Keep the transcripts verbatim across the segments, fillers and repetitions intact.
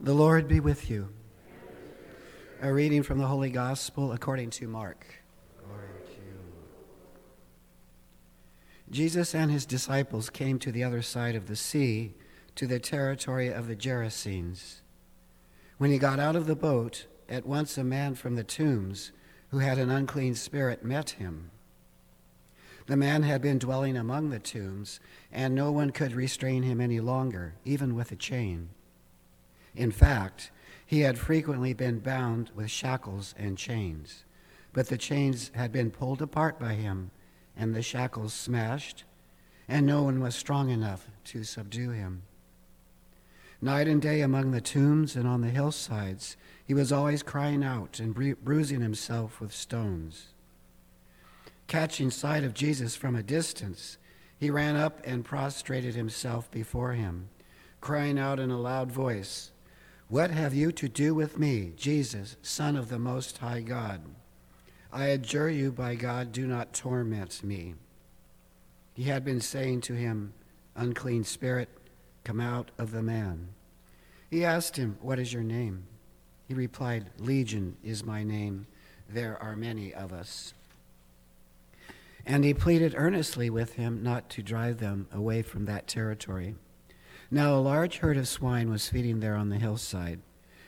The Lord be with you. A reading from the Holy Gospel according to Mark. Glory to you. Jesus and his disciples came to the other side of the sea, to the territory of the Gerasenes. When he got out of the boat, at once a man from the tombs who had an unclean spirit met him. The man had been dwelling among the tombs, and no one could restrain him any longer, even with a chain. In fact, he had frequently been bound with shackles and chains, but the chains had been pulled apart by him and the shackles smashed, and no one was strong enough to subdue him. Night and day among the tombs and on the hillsides, he was always crying out and bru- bruising himself with stones. Catching sight of Jesus from a distance, he ran up and prostrated himself before him, crying out in a loud voice, "What have you to do with me, Jesus, Son of the Most High God? I adjure you by God, do not torment me." He had been saying to him, "Unclean spirit, come out of the man." He asked him, "What is your name?" He replied, "Legion is my name. There are many of us." And he pleaded earnestly with him not to drive them away from that territory. Now a large herd of swine was feeding there on the hillside,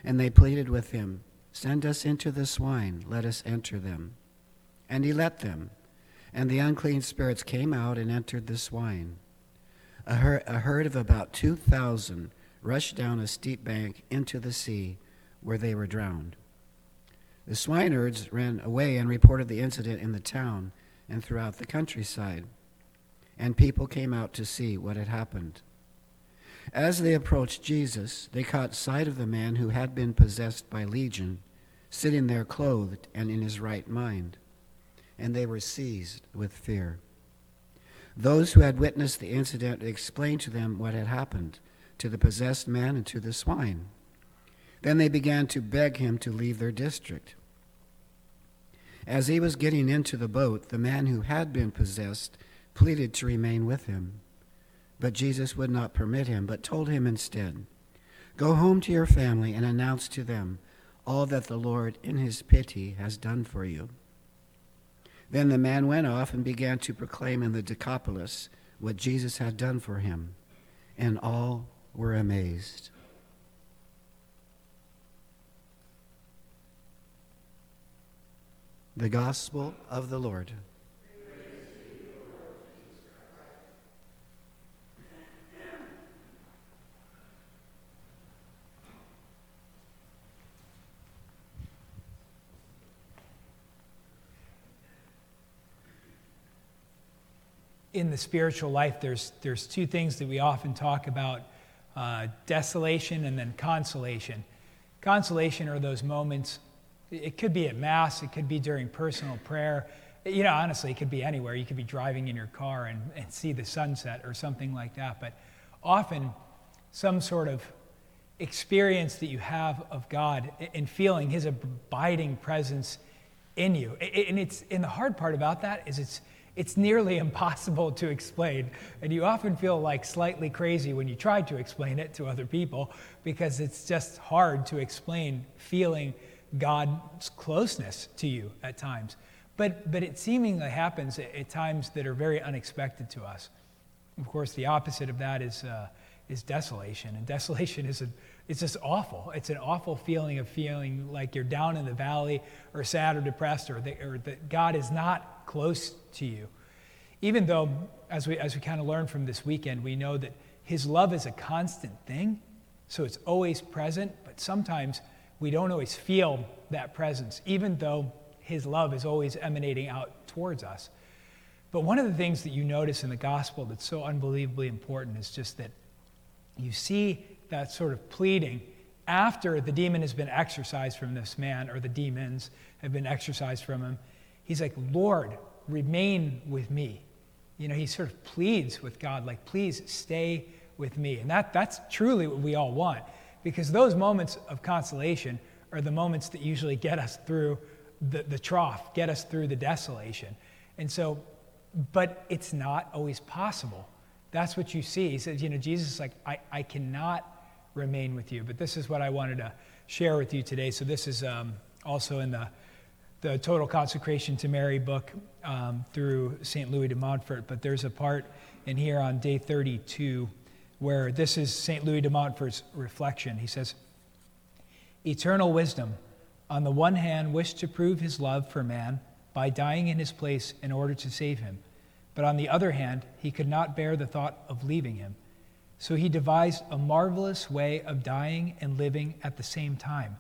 and they pleaded with him, "Send us into the swine, let us enter them." And he let them, and the unclean spirits came out and entered the swine. A herd, a herd of about two thousand rushed down a steep bank into the sea, where they were drowned. The swineherds ran away and reported the incident in the town and throughout the countryside, and people came out to see what had happened. As they approached Jesus, they caught sight of the man who had been possessed by Legion, sitting there clothed and in his right mind, and they were seized with fear. Those who had witnessed the incident explained to them what had happened to the possessed man and to the swine. Then they began to beg him to leave their district. As he was getting into the boat, the man who had been possessed pleaded to remain with him. But Jesus would not permit him, but told him instead, "Go home to your family and announce to them all that the Lord in his pity has done for you." Then the man went off and began to proclaim in the Decapolis what Jesus had done for him, and all were amazed. The Gospel of the Lord. In the spiritual life, there's there's two things that we often talk about, uh, desolation and then consolation. Consolation are those moments. It could be at Mass, it could be during personal prayer. You know, honestly, it could be anywhere. You could be driving in your car and, and see the sunset or something like that. But often, some sort of experience that you have of God and feeling His abiding presence in you. And it's and the hard part about that is it's it's nearly impossible to explain. And you often feel like slightly crazy when you try to explain it to other people, because it's just hard to explain feeling God's closeness to you at times. But but it seemingly happens at, at times that are very unexpected to us. Of course, the opposite of that is uh, is desolation. And desolation is a, it's just awful. It's an awful feeling of feeling like you're down in the valley or sad or depressed or, the, or that God is not close to you. Even though, as we, as we kind of learned from this weekend, we know that His love is a constant thing, so it's always present, but sometimes we don't always feel that presence, even though His love is always emanating out towards us. But one of the things that you notice in the gospel that's so unbelievably important is just that you see that sort of pleading after the demon has been exorcised from this man, or the demons have been exorcised from him. He's like, "Lord, remain with me." You know, he sort of pleads with God, like, "Please stay with me." And that that's truly what we all want, because those moments of consolation are the moments that usually get us through the, the trough, get us through the desolation. And so, but it's not always possible. That's what you see. He says, you know, Jesus is like, I, I cannot remain with you. But this is what I wanted to share with you today. So this is um, also in the the Total Consecration to Mary book um, through Saint Louis de Montfort. But there's a part in here on day thirty-two where this is Saint Louis de Montfort's reflection. He says, "Eternal wisdom, on the one hand, wished to prove his love for man by dying in his place in order to save him. But on the other hand, he could not bear the thought of leaving him. So he devised a marvelous way of dying and living at the same time,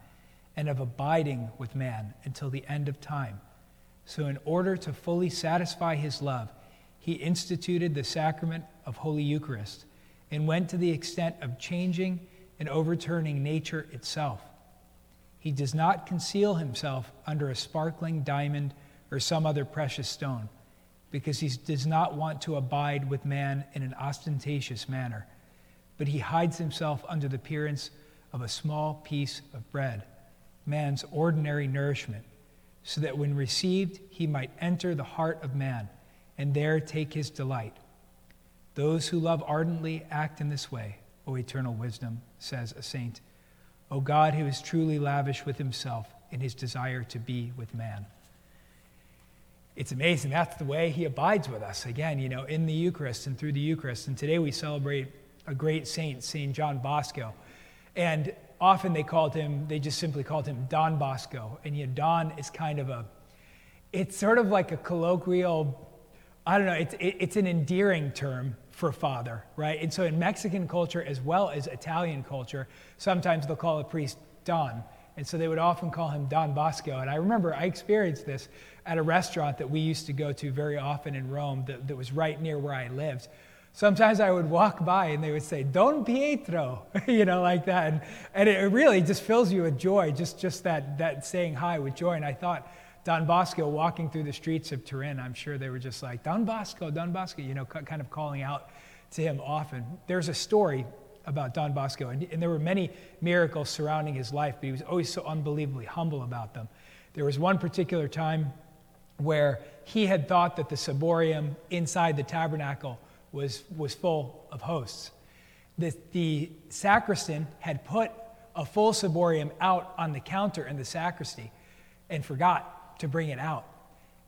and of abiding with man until the end of time. So in order to fully satisfy his love, he instituted the sacrament of Holy Eucharist and went to the extent of changing and overturning nature itself. He does not conceal himself under a sparkling diamond or some other precious stone, because he does not want to abide with man in an ostentatious manner, but he hides himself under the appearance of a small piece of bread, man's ordinary nourishment, so that when received, he might enter the heart of man and there take his delight. Those who love ardently act in this way, O eternal wisdom," says a saint. "O God, who is truly lavish with himself in his desire to be with man." It's amazing. That's the way he abides with us. Again, you know, in the Eucharist and through the Eucharist. And today we celebrate a great saint, Saint John Bosco. And often they called him, they just simply called him Don Bosco. And you know, Don is kind of a, it's sort of like a colloquial, I don't know, it's it's an endearing term for father, right? And so in Mexican culture as well as Italian culture, sometimes they'll call a priest Don. And so they would often call him Don Bosco. And I remember I experienced this at a restaurant that we used to go to very often in Rome that, that was right near where I lived. Sometimes I would walk by and they would say, "Don Pietro," you know, like that. And, and it really just fills you with joy, just, just that, that saying hi with joy. And I thought, Don Bosco walking through the streets of Turin, I'm sure they were just like, "Don Bosco, Don Bosco," you know, c- kind of calling out to him often. There's a story about Don Bosco, and, and there were many miracles surrounding his life, but he was always so unbelievably humble about them. There was one particular time where he had thought that the ciborium inside the tabernacle was, was full of hosts. The, the sacristan had put a full ciborium out on the counter in the sacristy and forgot to bring it out.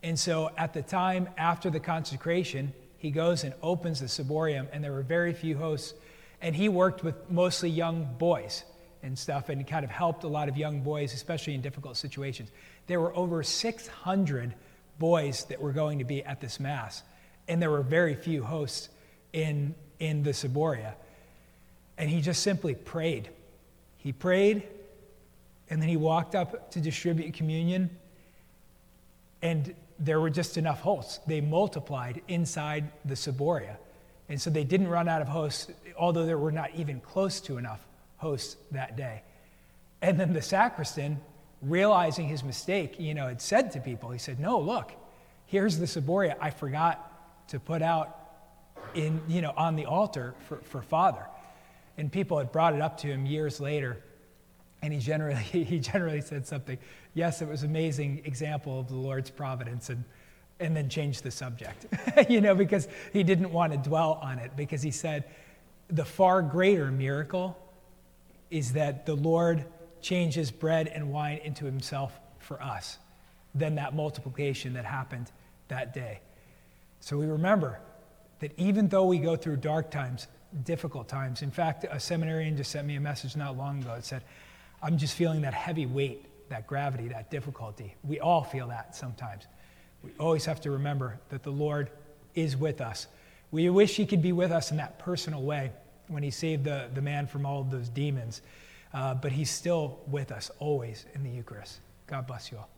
And so at the time after the consecration, he goes and opens the ciborium, and there were very few hosts. And he worked with mostly young boys and stuff, and kind of helped a lot of young boys, especially in difficult situations. There were over six hundred boys that were going to be at this Mass, and there were very few hosts in, in the ciboria. And he just simply prayed. He prayed, and then he walked up to distribute communion, and there were just enough hosts. They multiplied inside the ciboria. And so they didn't run out of hosts, although there were not even close to enough hosts that day. And then the sacristan, realizing his mistake, you know, had said to people, he said, "No, look, here's the ciboria I forgot to put out in, you know, on the altar for, for Father." And people had brought it up to him years later, and he generally he generally said something, "Yes, it was an amazing example of the Lord's providence," and and then changed the subject, you know, because he didn't want to dwell on it, because he said, the far greater miracle is that the Lord changes bread and wine into himself for us than that multiplication that happened that day. So we remember that even though we go through dark times, difficult times. In fact, a seminarian just sent me a message not long ago that said, "I'm just feeling that heavy weight, that gravity, that difficulty." We all feel that sometimes. We always have to remember that the Lord is with us. We wish he could be with us in that personal way when he saved the, the man from all of those demons. Uh, but he's still with us always in the Eucharist. God bless you all.